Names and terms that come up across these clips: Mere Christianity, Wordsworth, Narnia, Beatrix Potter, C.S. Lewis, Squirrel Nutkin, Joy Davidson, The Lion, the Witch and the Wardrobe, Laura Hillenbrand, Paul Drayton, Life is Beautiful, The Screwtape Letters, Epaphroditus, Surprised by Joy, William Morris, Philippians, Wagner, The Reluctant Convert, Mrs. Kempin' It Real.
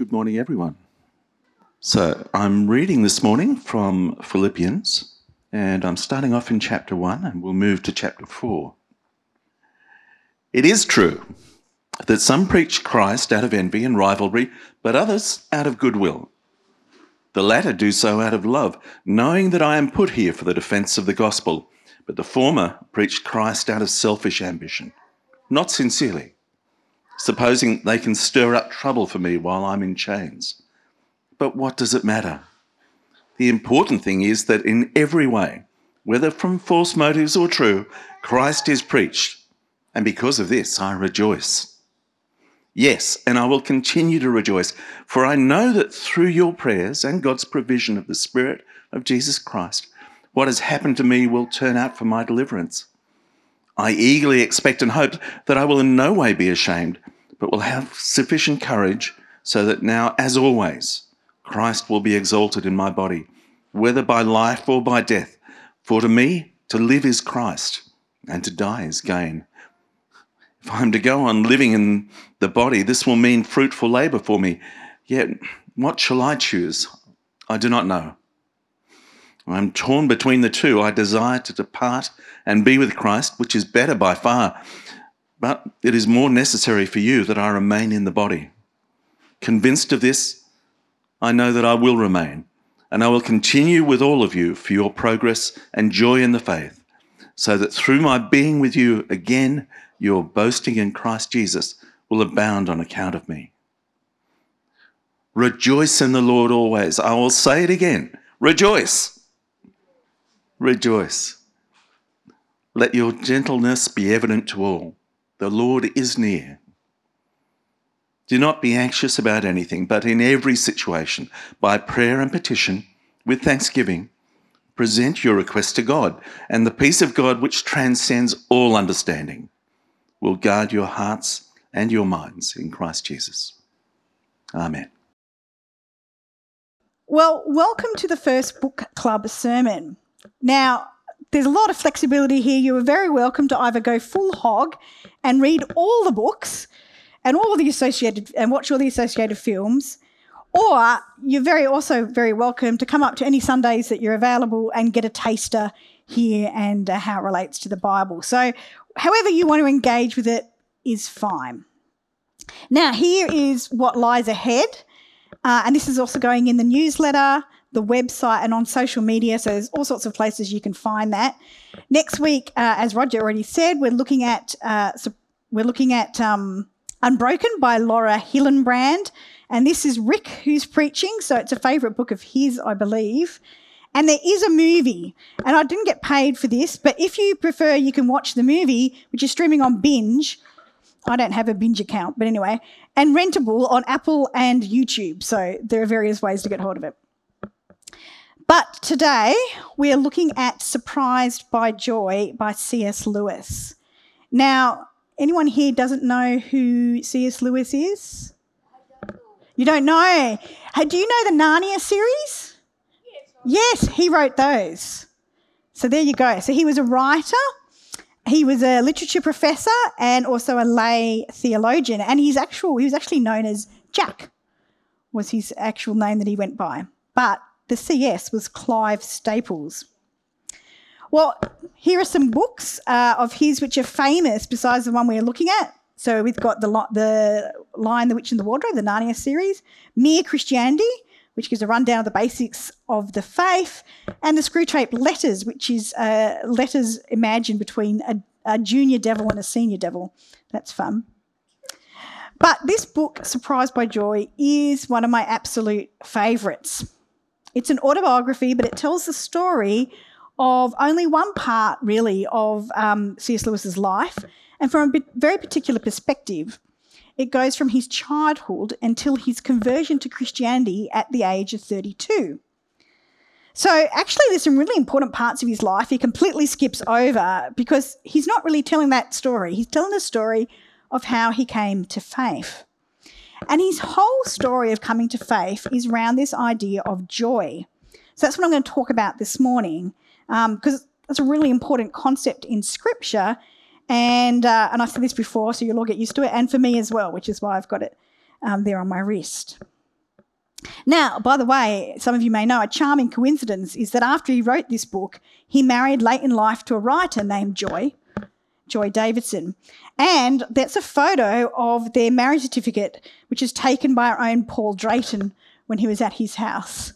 Good morning, everyone. So I'm reading this morning from Philippians, and I'm starting off in chapter 1, and we'll move to chapter 4. It is true that some preach Christ out of envy and rivalry, but others out of goodwill. The latter do so out of love, knowing that I am put here for the defence of the gospel, but the former preach Christ out of selfish ambition, not sincerely, supposing they can stir up trouble for me while I'm in chains. But what does it matter? The important thing is that in every way, whether from false motives or true, Christ is preached, and because of this I rejoice. Yes, and I will continue to rejoice, for I know that through your prayers and God's provision of the Spirit of Jesus Christ, what has happened to me will turn out for my deliverance. I eagerly expect and hope that I will in no way be ashamed, but will have sufficient courage so that now, as always, Christ will be exalted in my body, whether by life or by death. For to me, to live is Christ, and to die is gain. If I am to go on living in the body, this will mean fruitful labour for me. Yet what shall I choose? I do not know. I am torn between the two. I desire to depart and be with Christ, which is better by far. But it is more necessary for you that I remain in the body. Convinced of this, I know that I will remain, and I will continue with all of you for your progress and joy in the faith, so that through my being with you again, your boasting in Christ Jesus will abound on account of me. Rejoice in the Lord always. I will say it again. Rejoice. Rejoice. Let your gentleness be evident to all. The Lord is near. Do not be anxious about anything, but in every situation, by prayer and petition, with thanksgiving, present your requests to God, and the peace of God, which transcends all understanding, will guard your hearts and your minds in Christ Jesus. Amen. Well, welcome to the first book club sermon. Now, there's a lot of flexibility here. You are very welcome to either go full hog and read all the books and all the associated and watch all the associated films, or you're also very welcome to come up to any Sundays that you're available and get a taster here and how it relates to the Bible. So, however you want to engage with it is fine. Now, here is what lies ahead, and this is also going in the newsletter, the website, and on social media, so there's all sorts of places you can find that. Next week, as Roger already said, we're looking at Unbroken by Laura Hillenbrand, and this is Rick who's preaching, so it's a favourite book of his, I believe. And there is a movie, and I didn't get paid for this, but if you prefer, you can watch the movie, which is streaming on Binge. I don't have a Binge account, but anyway, and rentable on Apple and YouTube, so there are various ways to get hold of it. But today we are looking at Surprised by Joy by C.S. Lewis. Now, anyone here doesn't know who C.S. Lewis is? You don't know? Hey, do you know the Narnia series? Yes, he wrote those. So there you go. So he was a writer, he was a literature professor and also a lay theologian, and he was actually known as Jack, was his actual name that he went by. But the CS was Clive Staples. Well, here are some books of his which are famous besides the one we're looking at. So we've got the Lion, the Witch and the Wardrobe, the Narnia series, Mere Christianity, which gives a rundown of the basics of the faith, and the Screwtape Letters, which is letters imagined between a junior devil and a senior devil. That's fun. But this book, Surprised by Joy, is one of my absolute favourites. It's an autobiography, but it tells the story of only one part, really, of C.S. Lewis's life, and from a very particular perspective. It goes from his childhood until his conversion to Christianity at the age of 32. So actually there's some really important parts of his life he completely skips over because he's not really telling that story. He's telling the story of how he came to faith. And his whole story of coming to faith is around this idea of joy. So that's what I'm going to talk about this morning, because that's a really important concept in Scripture, and I've said this before, so you'll all get used to it, and for me as well, which is why I've got it there on my wrist. Now, by the way, some of you may know, a charming coincidence is that after he wrote this book, he married late in life to a writer named Joy Davidson. And that's a photo of their marriage certificate, which is taken by our own Paul Drayton when he was at his house.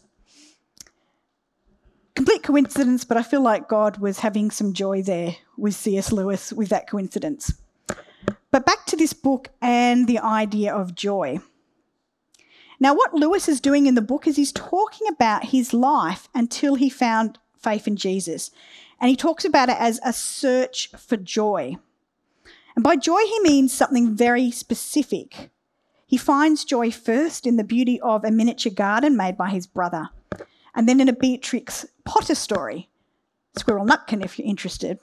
Complete coincidence, but I feel like God was having some joy there with C.S. Lewis with that coincidence. But back to this book and the idea of joy. Now, what Lewis is doing in the book is he's talking about his life until he found faith in Jesus. And he talks about it as a search for joy. And by joy, he means something very specific. He finds joy first in the beauty of a miniature garden made by his brother, and then in a Beatrix Potter story, Squirrel Nutkin, if you're interested,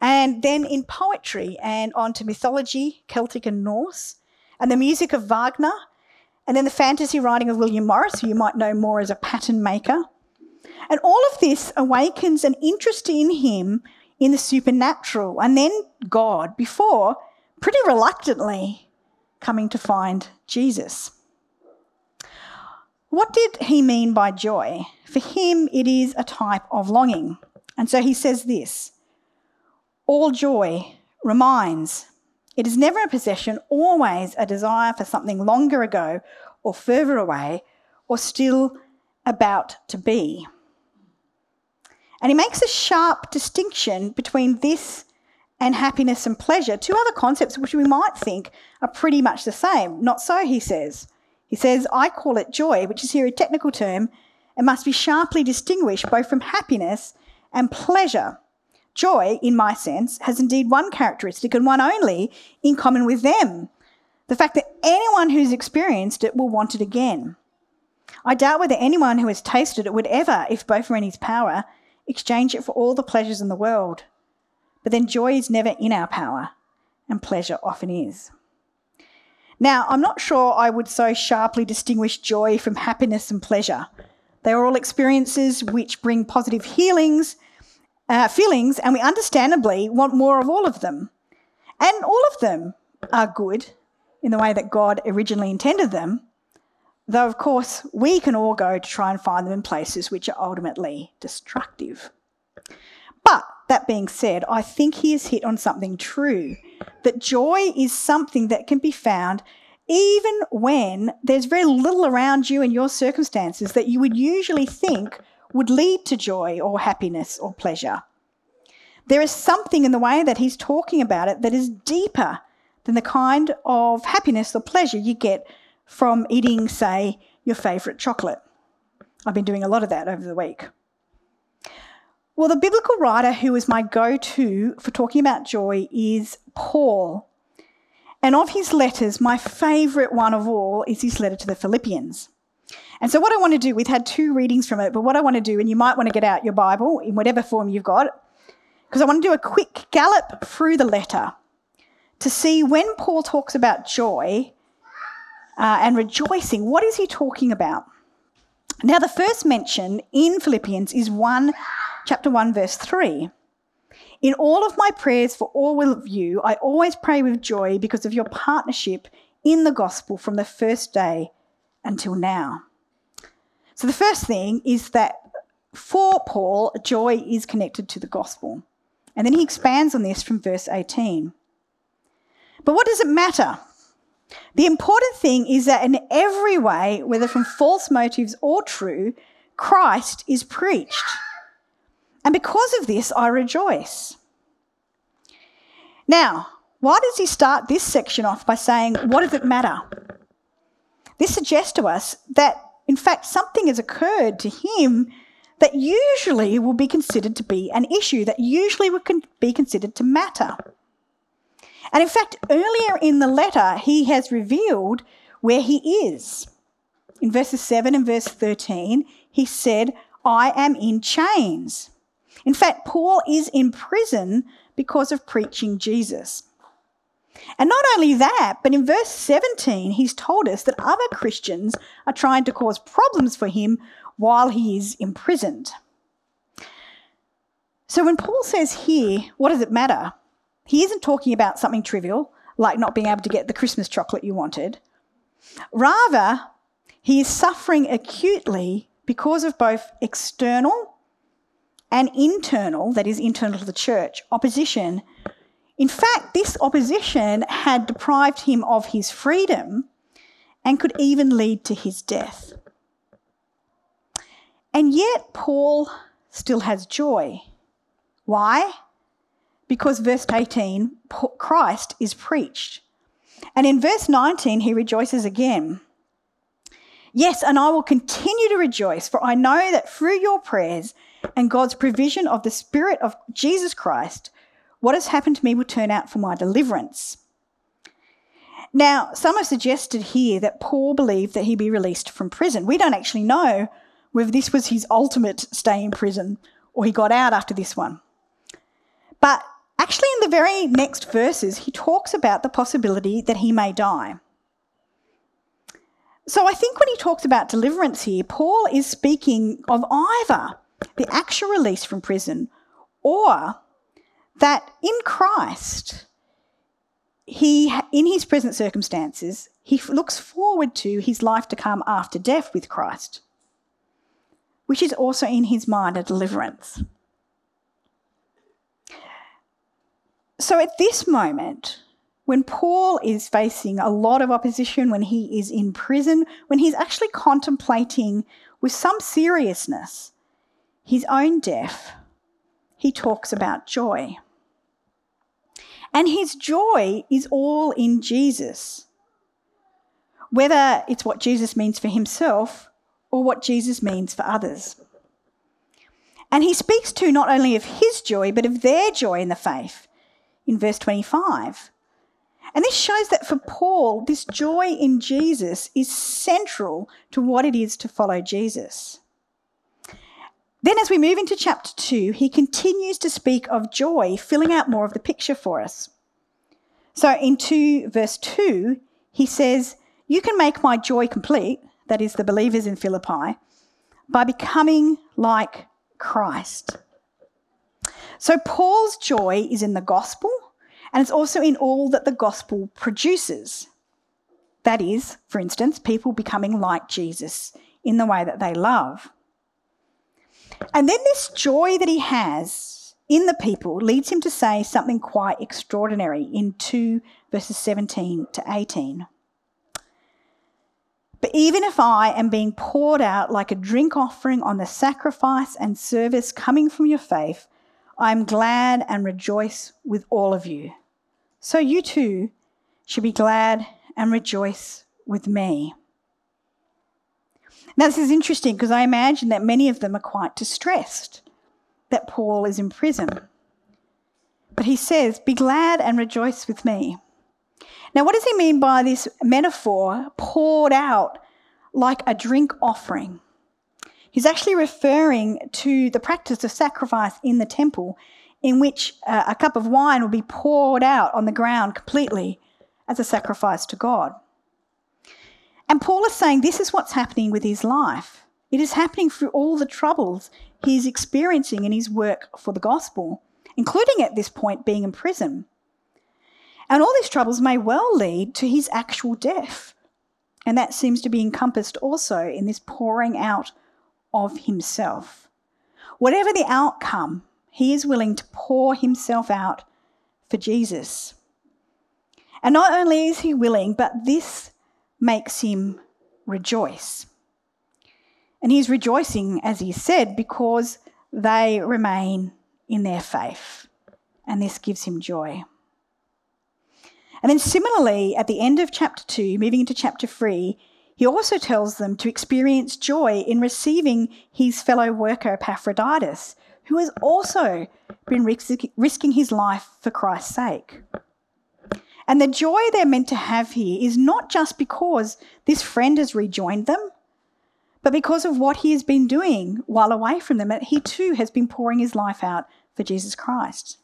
and then in poetry and onto mythology, Celtic and Norse, and the music of Wagner, and then the fantasy writing of William Morris, who you might know more as a pattern maker. And all of this awakens an interest in him in the supernatural, and then God, before pretty reluctantly coming to find Jesus. What did he mean by joy? For him, it is a type of longing. And so he says this: all joy reminds. It is never a possession, always a desire for something longer ago or further away or still about to be. And he makes a sharp distinction between this and happiness and pleasure, two other concepts which we might think are pretty much the same. Not so, he says. He says, I call it joy, which is here a technical term, and must be sharply distinguished both from happiness and pleasure. Joy, in my sense, has indeed one characteristic and one only in common with them, the fact that anyone who's experienced it will want it again. I doubt whether anyone who has tasted it would ever, if both were in his power, exchange it for all the pleasures in the world. But then joy is never in our power, and pleasure often is. Now, I'm not sure I would so sharply distinguish joy from happiness and pleasure. They are all experiences which bring positive feelings, and we understandably want more of all of them. And all of them are good in the way that God originally intended them, though, of course, we can all go to try and find them in places which are ultimately destructive. But that being said, I think he has hit on something true, that joy is something that can be found even when there's very little around you and your circumstances that you would usually think would lead to joy or happiness or pleasure. There is something in the way that he's talking about it that is deeper than the kind of happiness or pleasure you get from eating, say, your favourite chocolate. I've been doing a lot of that over the week. Well, the biblical writer who is my go-to for talking about joy is Paul. And of his letters, my favourite one of all is his letter to the Philippians. And so what I want to do, we've had two readings from it, but what I want to do, and you might want to get out your Bible in whatever form you've got, because I want to do a quick gallop through the letter to see when Paul talks about joy and rejoicing, what is he talking about? Now, the first mention in Philippians is chapter 1, verse 3. In all of my prayers for all of you, I always pray with joy because of your partnership in the gospel from the first day until now. So the first thing is that for Paul, joy is connected to the gospel. And then he expands on this from verse 18. But what does it matter? The important thing is that in every way, whether from false motives or true, Christ is preached. And because of this, I rejoice. Now, why does he start this section off by saying, what does it matter? This suggests to us that, in fact, something has occurred to him that usually will be considered to be an issue, that usually would be considered to matter. And in fact, earlier in the letter, he has revealed where he is. In verses 7 and verse 13, he said, I am in chains. In fact, Paul is in prison because of preaching Jesus. And not only that, but in verse 17, he's told us that other Christians are trying to cause problems for him while he is imprisoned. So when Paul says here, what does it matter? He isn't talking about something trivial, like not being able to get the Christmas chocolate you wanted. Rather, He is suffering acutely because of both external and internal, that is internal to the church, opposition. In fact, this opposition had deprived him of his freedom and could even lead to his death. And yet Paul still has joy. Why? Because verse 18, Christ is preached. And in verse 19, he rejoices again. Yes, and I will continue to rejoice, for I know that through your prayers and God's provision of the Spirit of Jesus Christ, what has happened to me will turn out for my deliverance. Now, some have suggested here that Paul believed that he'd be released from prison. We don't actually know whether this was his ultimate stay in prison or he got out after this one. But actually in the very next verses, he talks about the possibility that he may die. So I think when he talks about deliverance here, Paul is speaking of either the actual release from prison or that in Christ, in his present circumstances, he looks forward to his life to come after death with Christ, which is also in his mind a deliverance. So at this moment, when Paul is facing a lot of opposition, when he is in prison, when he's actually contemplating with some seriousness his own death, he talks about joy. And his joy is all in Jesus, whether it's what Jesus means for himself or what Jesus means for others. And he speaks to not only of his joy, but of their joy in the faith in verse 25. And this shows that for Paul, this joy in Jesus is central to what it is to follow Jesus. Then as we move into chapter 2, he continues to speak of joy, filling out more of the picture for us. So in 2 verse 2, he says, "You can make my joy complete," that is the believers in Philippi, "by becoming like Christ." So Paul's joy is in the gospel, and it's also in all that the gospel produces. That is, for instance, people becoming like Jesus in the way that they love. And then this joy that he has in the people leads him to say something quite extraordinary in 2 verses 17 to 18. "But even if I am being poured out like a drink offering on the sacrifice and service coming from your faith, I am glad and rejoice with all of you. So you too should be glad and rejoice with me." Now this is interesting because I imagine that many of them are quite distressed that Paul is in prison. But he says, "Be glad and rejoice with me." Now what does he mean by this metaphor, poured out like a drink offering? He's actually referring to the practice of sacrifice in the temple in which a cup of wine will be poured out on the ground completely as a sacrifice to God. And Paul is saying this is what's happening with his life. It is happening through all the troubles he's experiencing in his work for the gospel, including at this point being in prison. And all these troubles may well lead to his actual death. And that seems to be encompassed also in this pouring out of himself. Whatever the outcome, he is willing to pour himself out for Jesus. And not only is he willing, but this makes him rejoice. And he's rejoicing, as he said, because they remain in their faith. And this gives him joy. And then similarly, at the end of chapter 2, moving into chapter 3, he also tells them to experience joy in receiving his fellow worker Epaphroditus, who has also been risking his life for Christ's sake. And the joy they're meant to have here is not just because this friend has rejoined them, but because of what he has been doing while away from them, and he too has been pouring his life out for Jesus Christ.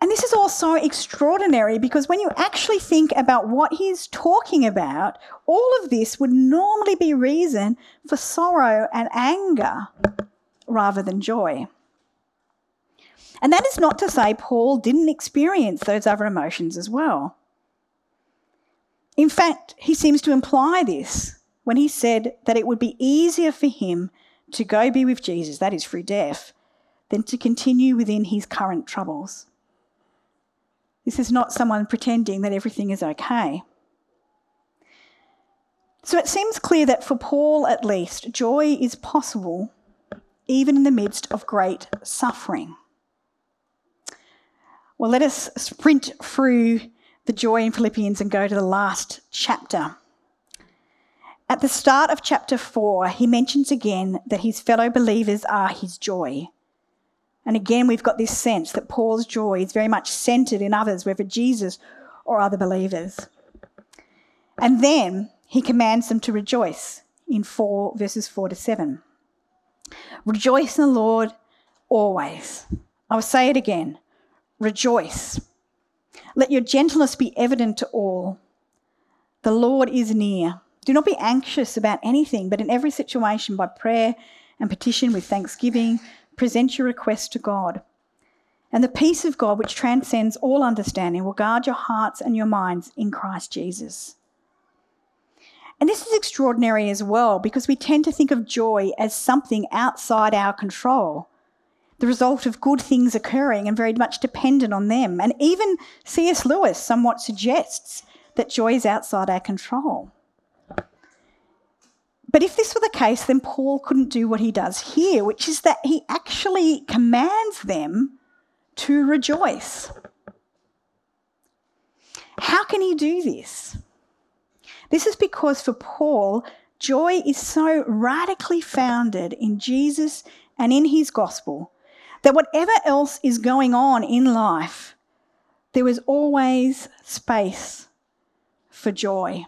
And this is all so extraordinary because when you actually think about what he's talking about, all of this would normally be reason for sorrow and anger rather than joy. And that is not to say Paul didn't experience those other emotions as well. In fact, he seems to imply this when he said that it would be easier for him to go be with Jesus, that is through death, than to continue within his current troubles. This is not someone pretending that everything is okay. So it seems clear that for Paul, at least, joy is possible even in the midst of great suffering. Well, let us sprint through the joy in Philippians and go to the last chapter. At the start of chapter 4, he mentions again that his fellow believers are his joy. And again, we've got this sense that Paul's joy is very much centred in others, whether Jesus or other believers. And then he commands them to rejoice in 4 verses 4 to 7. Rejoice in the Lord always. I will say it again. Rejoice. Let your gentleness be evident to all. The Lord is near. Do not be anxious about anything, but in every situation, by prayer and petition with thanksgiving, present your requests to God. And the peace of God, which transcends all understanding, will guard your hearts and your minds in Christ Jesus. And this is extraordinary as well, because we tend to think of joy as something outside our control, the result of good things occurring and very much dependent on them. And even C.S. Lewis somewhat suggests that joy is outside our control. But if this were the case, then Paul couldn't do what he does here, which is that he actually commands them to rejoice. How can he do this? This is because for Paul, joy is so radically founded in Jesus and in his gospel that whatever else is going on in life, there is always space for joy.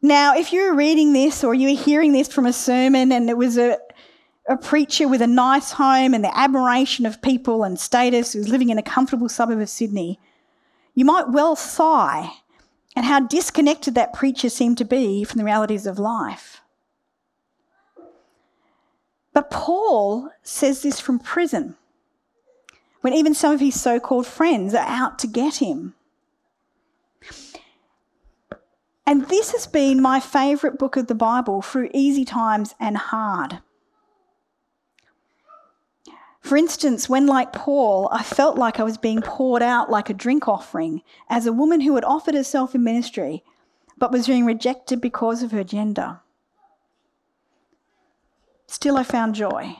Now, if you're reading this or you're hearing this from a sermon and it was a preacher with a nice home and the admiration of people and status who's living in a comfortable suburb of Sydney, you might well sigh at how disconnected that preacher seemed to be from the realities of life. But Paul says this from prison when even some of his so-called friends are out to get him. And this has been my favourite book of the Bible through easy times and hard. For instance, when, like Paul, I felt like I was being poured out like a drink offering as a woman who had offered herself in ministry but was being rejected because of her gender. Still, I found joy.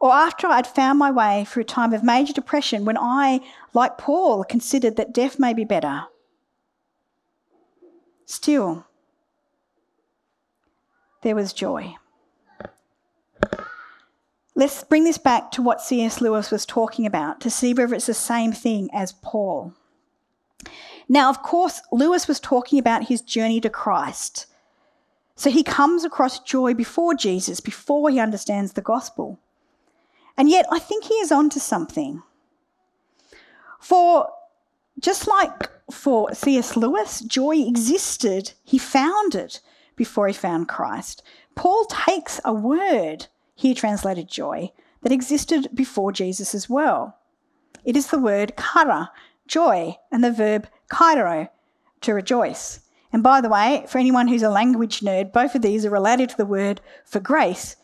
Or after I'd found my way through a time of major depression when I, like Paul, considered that death may be better. Still, there was joy. Let's bring this back to what C.S. Lewis was talking about to see whether it's the same thing as Paul. Now, of course, Lewis was talking about his journey to Christ. So he comes across joy before Jesus, before he understands the gospel. And yet, I think he is onto something. For just like for C.S. Lewis, joy existed, he found it before he found Christ. Paul takes a word, here translated joy, that existed before Jesus as well. It is the word kara, joy, and the verb kairo, to rejoice. And by the way, for anyone who's a language nerd, both of these are related to the word for grace,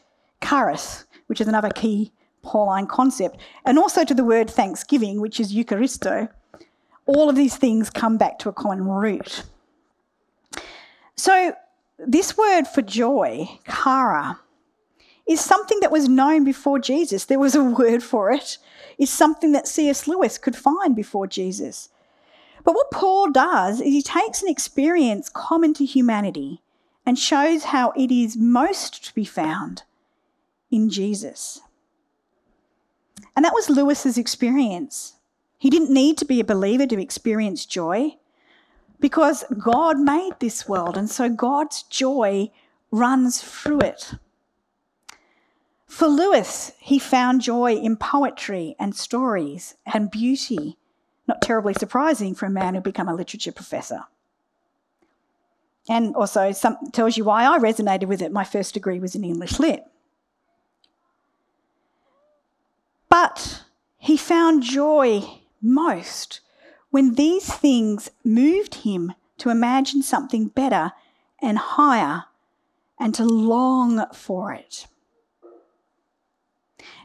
charis, which is another key Pauline concept, and also to the word thanksgiving, which is eucharisto. All of these things come back to a common root. So this word for joy, kara, is something that was known before Jesus. There was a word for it. It's something that C.S. Lewis could find before Jesus. But what Paul does is he takes an experience common to humanity and shows how it is most to be found in Jesus. And that was Lewis's experience. He didn't need to be a believer to experience joy because God made this world, and so God's joy runs through it. For Lewis, he found joy in poetry and stories and beauty, not terribly surprising for a man who'd become a literature professor. And also tells you why I resonated with it. My first degree was in English Lit. But he found joy most when these things moved him to imagine something better and higher and to long for it.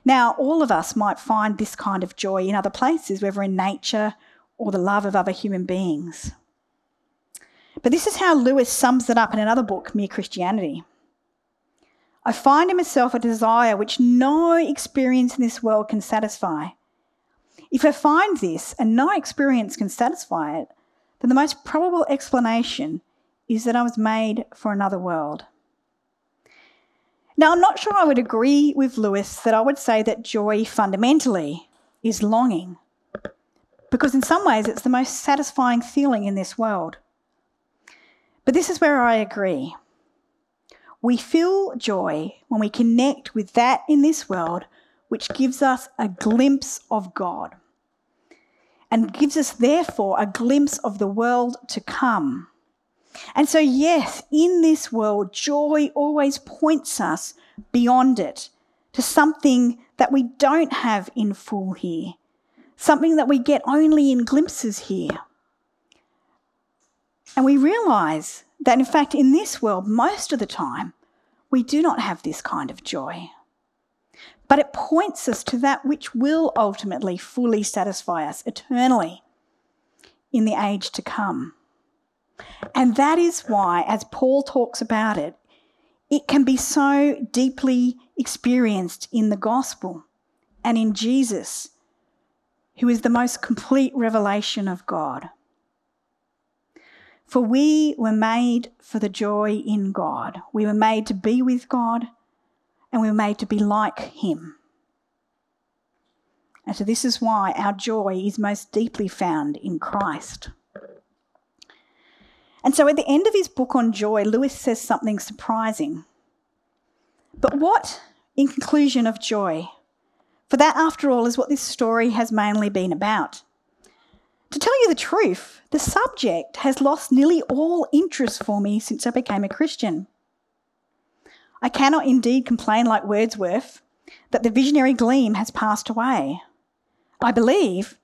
Now, all of us might find this kind of joy in other places, whether in nature or the love of other human beings. But this is how Lewis sums it up in another book, Mere Christianity. I find in myself a desire which no experience in this world can satisfy. If I find this and no experience can satisfy it, then the most probable explanation is that I was made for another world. Now, I'm not sure I would agree with Lewis that I would say that joy fundamentally is longing, because in some ways it's the most satisfying feeling in this world. But this is where I agree. We feel joy when we connect with that in this world which gives us a glimpse of God and gives us, therefore, a glimpse of the world to come. And so, yes, in this world, joy always points us beyond it to something that we don't have in full here, something that we get only in glimpses here. And we realise that, in fact, in this world, most of the time, we do not have this kind of joy. But it points us to that which will ultimately fully satisfy us eternally in the age to come. And that is why, as Paul talks about it, it can be so deeply experienced in the gospel and in Jesus, who is the most complete revelation of God. For we were made for the joy in God. We were made to be with God, and we were made to be like him. And so this is why our joy is most deeply found in Christ. And so at the end of his book on joy, Lewis says something surprising. But what, in conclusion, of joy? For that, after all, is what this story has mainly been about. To tell you the truth, the subject has lost nearly all interest for me since I became a Christian. I cannot indeed complain like Wordsworth that the visionary gleam has passed away. I believe,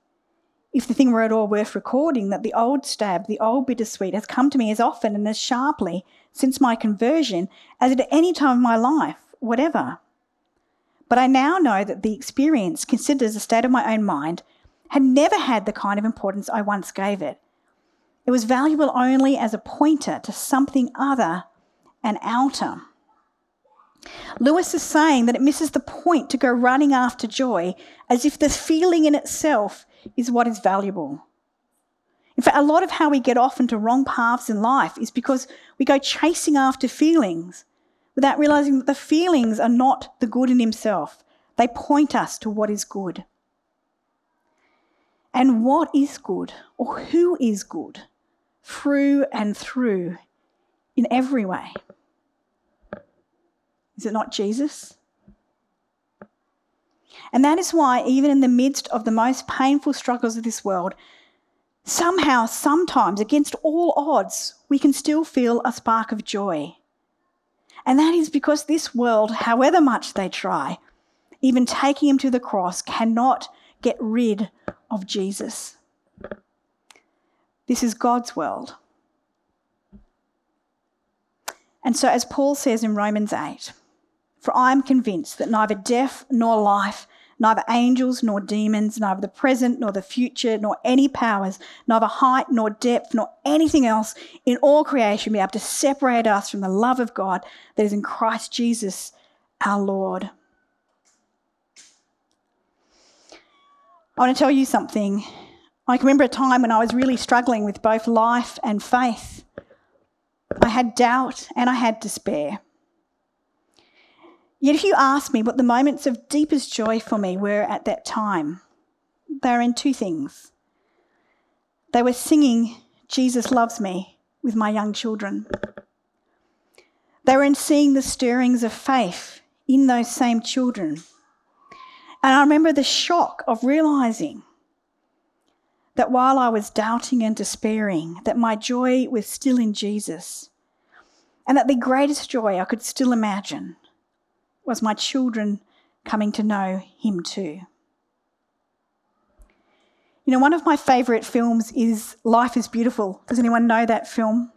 if the thing were at all worth recording, that the old stab, the old bittersweet, has come to me as often and as sharply since my conversion as at any time of my life, whatever. But I now know that the experience, considered as a state of my own mind, had never had the kind of importance I once gave it. It was valuable only as a pointer to something other and outer. Lewis is saying that it misses the point to go running after joy as if the feeling in itself is what is valuable. In fact, a lot of how we get off into wrong paths in life is because we go chasing after feelings without realising that the feelings are not the good in himself. They point us to what is good. And what is good, or who is good, through and through, in every way? Is it not Jesus? And that is why, even in the midst of the most painful struggles of this world, somehow, sometimes, against all odds, we can still feel a spark of joy. And that is because this world, however much they try, even taking him to the cross, cannot get rid of Jesus. This is God's world. And so, as Paul says in Romans 8, for I am convinced that neither death nor life, neither angels nor demons, neither the present nor the future, nor any powers, neither height nor depth, nor anything else in all creation will be able to separate us from the love of God that is in Christ Jesus our Lord. I want to tell you something. I can remember a time when I was really struggling with both life and faith. I had doubt and I had despair. Yet if you ask me what the moments of deepest joy for me were at that time, they were in two things. They were singing Jesus Loves Me with my young children. They were in seeing the stirrings of faith in those same children. And I remember the shock of realising that while I was doubting and despairing, that my joy was still in Jesus, and that the greatest joy I could still imagine was my children coming to know him too. You know, one of my favourite films is Life is Beautiful. Does anyone know that film?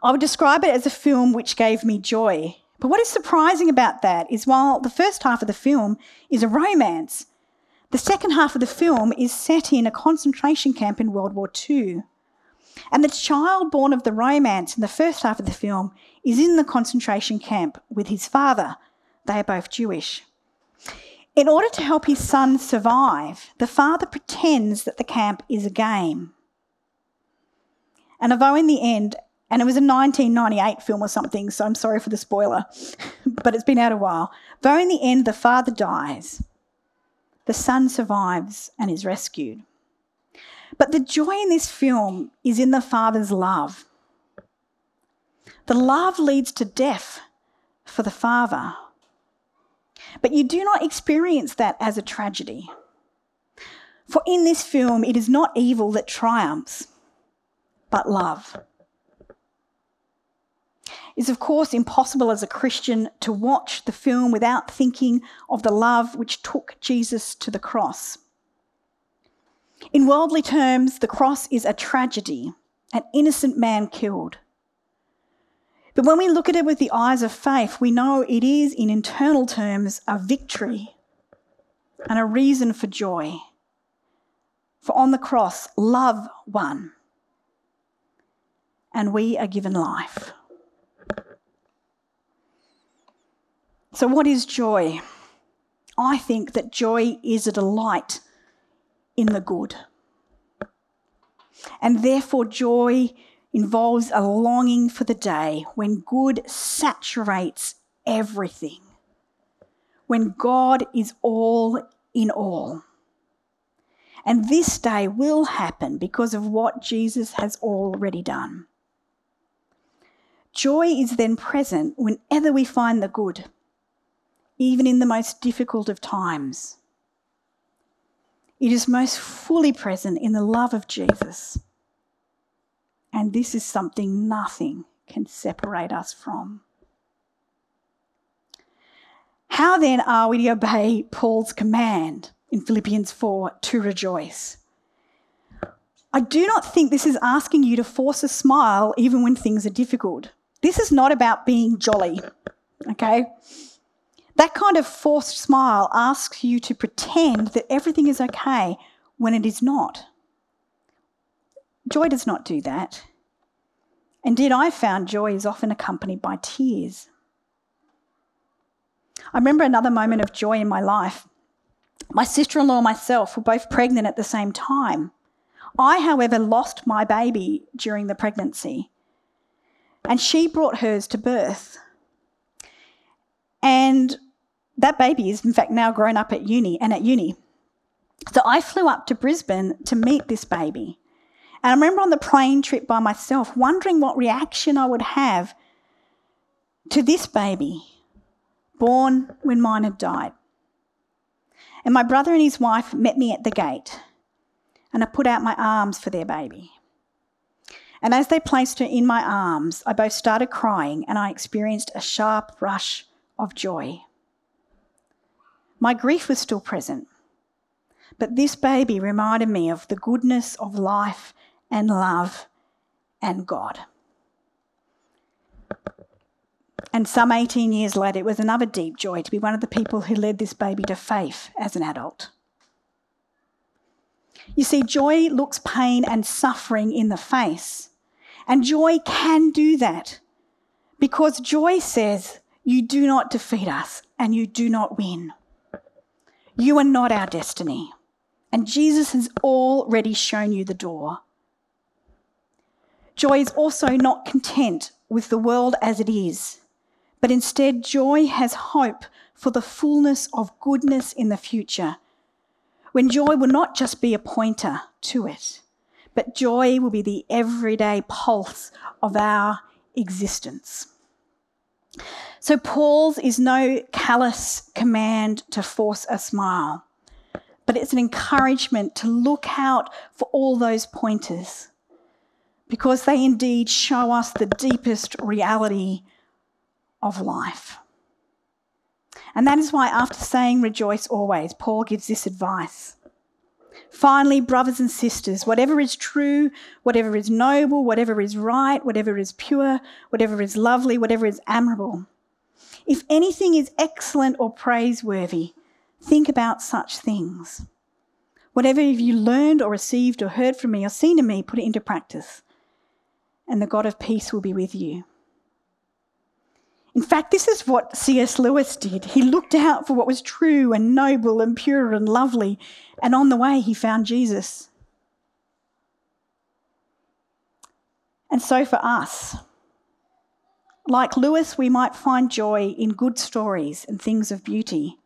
I would describe it as a film which gave me joy. But what is surprising about that is while the first half of the film is a romance, the second half of the film is set in a concentration camp in World War II. And the child born of the romance in the first half of the film is in the concentration camp with his father. They are both Jewish. In order to help his son survive, the father pretends that the camp is a game. And although in the end, and it was a 1998 film or something, so I'm sorry for the spoiler, but it's been out a while. Though in the end, the father dies, the son survives and is rescued. But the joy in this film is in the father's love. The love leads to death for the father. But you do not experience that as a tragedy. For in this film, it is not evil that triumphs, but love. It's, of course, impossible as a Christian to watch the film without thinking of the love which took Jesus to the cross. In worldly terms, the cross is a tragedy, an innocent man killed. But when we look at it with the eyes of faith, we know it is, in internal terms, a victory and a reason for joy. For on the cross, love won, and we are given life. So what is joy? I think that joy is a delight in the good. And therefore joy involves a longing for the day when good saturates everything, when God is all in all. And this day will happen because of what Jesus has already done. Joy is then present whenever we find the good, even in the most difficult of times. It is most fully present in the love of Jesus. And this is something nothing can separate us from. How then are we to obey Paul's command in Philippians 4 to rejoice? I do not think this is asking you to force a smile even when things are difficult. This is not about being jolly, okay? That kind of forced smile asks you to pretend that everything is okay when it is not. Joy does not do that. Indeed, I found joy is often accompanied by tears. I remember another moment of joy in my life. My sister-in-law and myself were both pregnant at the same time. I, however, lost my baby during the pregnancy, and she brought hers to birth. And that baby is, in fact, now grown up at uni. So I flew up to Brisbane to meet this baby. And I remember on the plane trip by myself wondering what reaction I would have to this baby, born when mine had died. And my brother and his wife met me at the gate, and I put out my arms for their baby. And as they placed her in my arms, I both started crying and I experienced a sharp rush of joy. My grief was still present, but this baby reminded me of the goodness of life and love and God. And some 18 years later, it was another deep joy to be one of the people who led this baby to faith as an adult. You see, joy looks pain and suffering in the face, and joy can do that because joy says, "You do not defeat us and you do not win. You are not our destiny, and Jesus has already shown you the door." Joy is also not content with the world as it is, but instead joy has hope for the fullness of goodness in the future, when joy will not just be a pointer to it, but joy will be the everyday pulse of our existence. So Paul's is no callous command to force a smile, but it's an encouragement to look out for all those pointers, because they indeed show us the deepest reality of life. And that is why after saying rejoice always, Paul gives this advice. Finally, brothers and sisters, whatever is true, whatever is noble, whatever is right, whatever is pure, whatever is lovely, whatever is admirable, if anything is excellent or praiseworthy, think about such things. Whatever you learned or received or heard from me or seen in me, put it into practice, and the God of peace will be with you. In fact, this is what C.S. Lewis did. He looked out for what was true and noble and pure and lovely, and on the way he found Jesus. And so for us, like Lewis, we might find joy in good stories and things of beauty.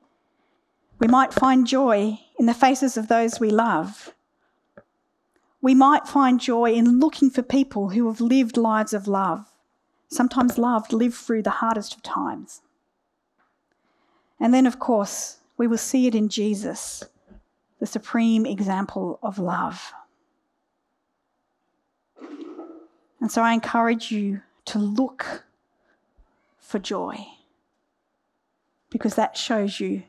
We might find joy in the faces of those we love. We might find joy in looking for people who have lived lives of love, sometimes lived through the hardest of times. And then, of course, we will see it in Jesus, the supreme example of love. And so I encourage you to look for joy, because that shows you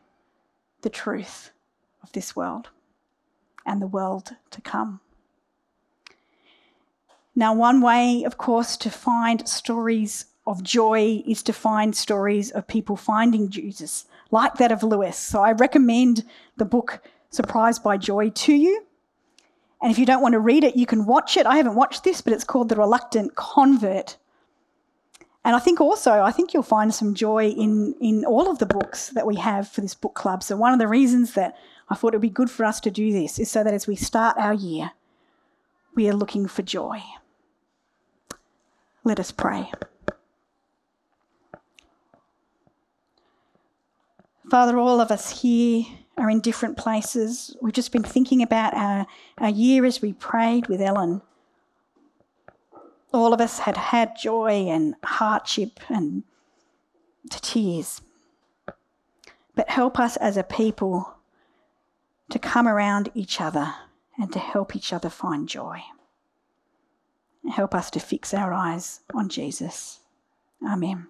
the truth of this world and the world to come. Now, one way, of course, to find stories of joy is to find stories of people finding Jesus, like that of Lewis. So I recommend the book Surprised by Joy to you. And if you don't want to read it, you can watch it. I haven't watched this, but it's called The Reluctant Convert. And I think you'll find some joy in all of the books that we have for this book club. So one of the reasons that I thought it would be good for us to do this is so that as we start our year, we are looking for joy. Let us pray. Father, all of us here are in different places. We've just been thinking about our year as we prayed with Ellen. All of us had joy and hardship and tears. But help us as a people to come around each other and to help each other find joy. Help us to fix our eyes on Jesus. Amen.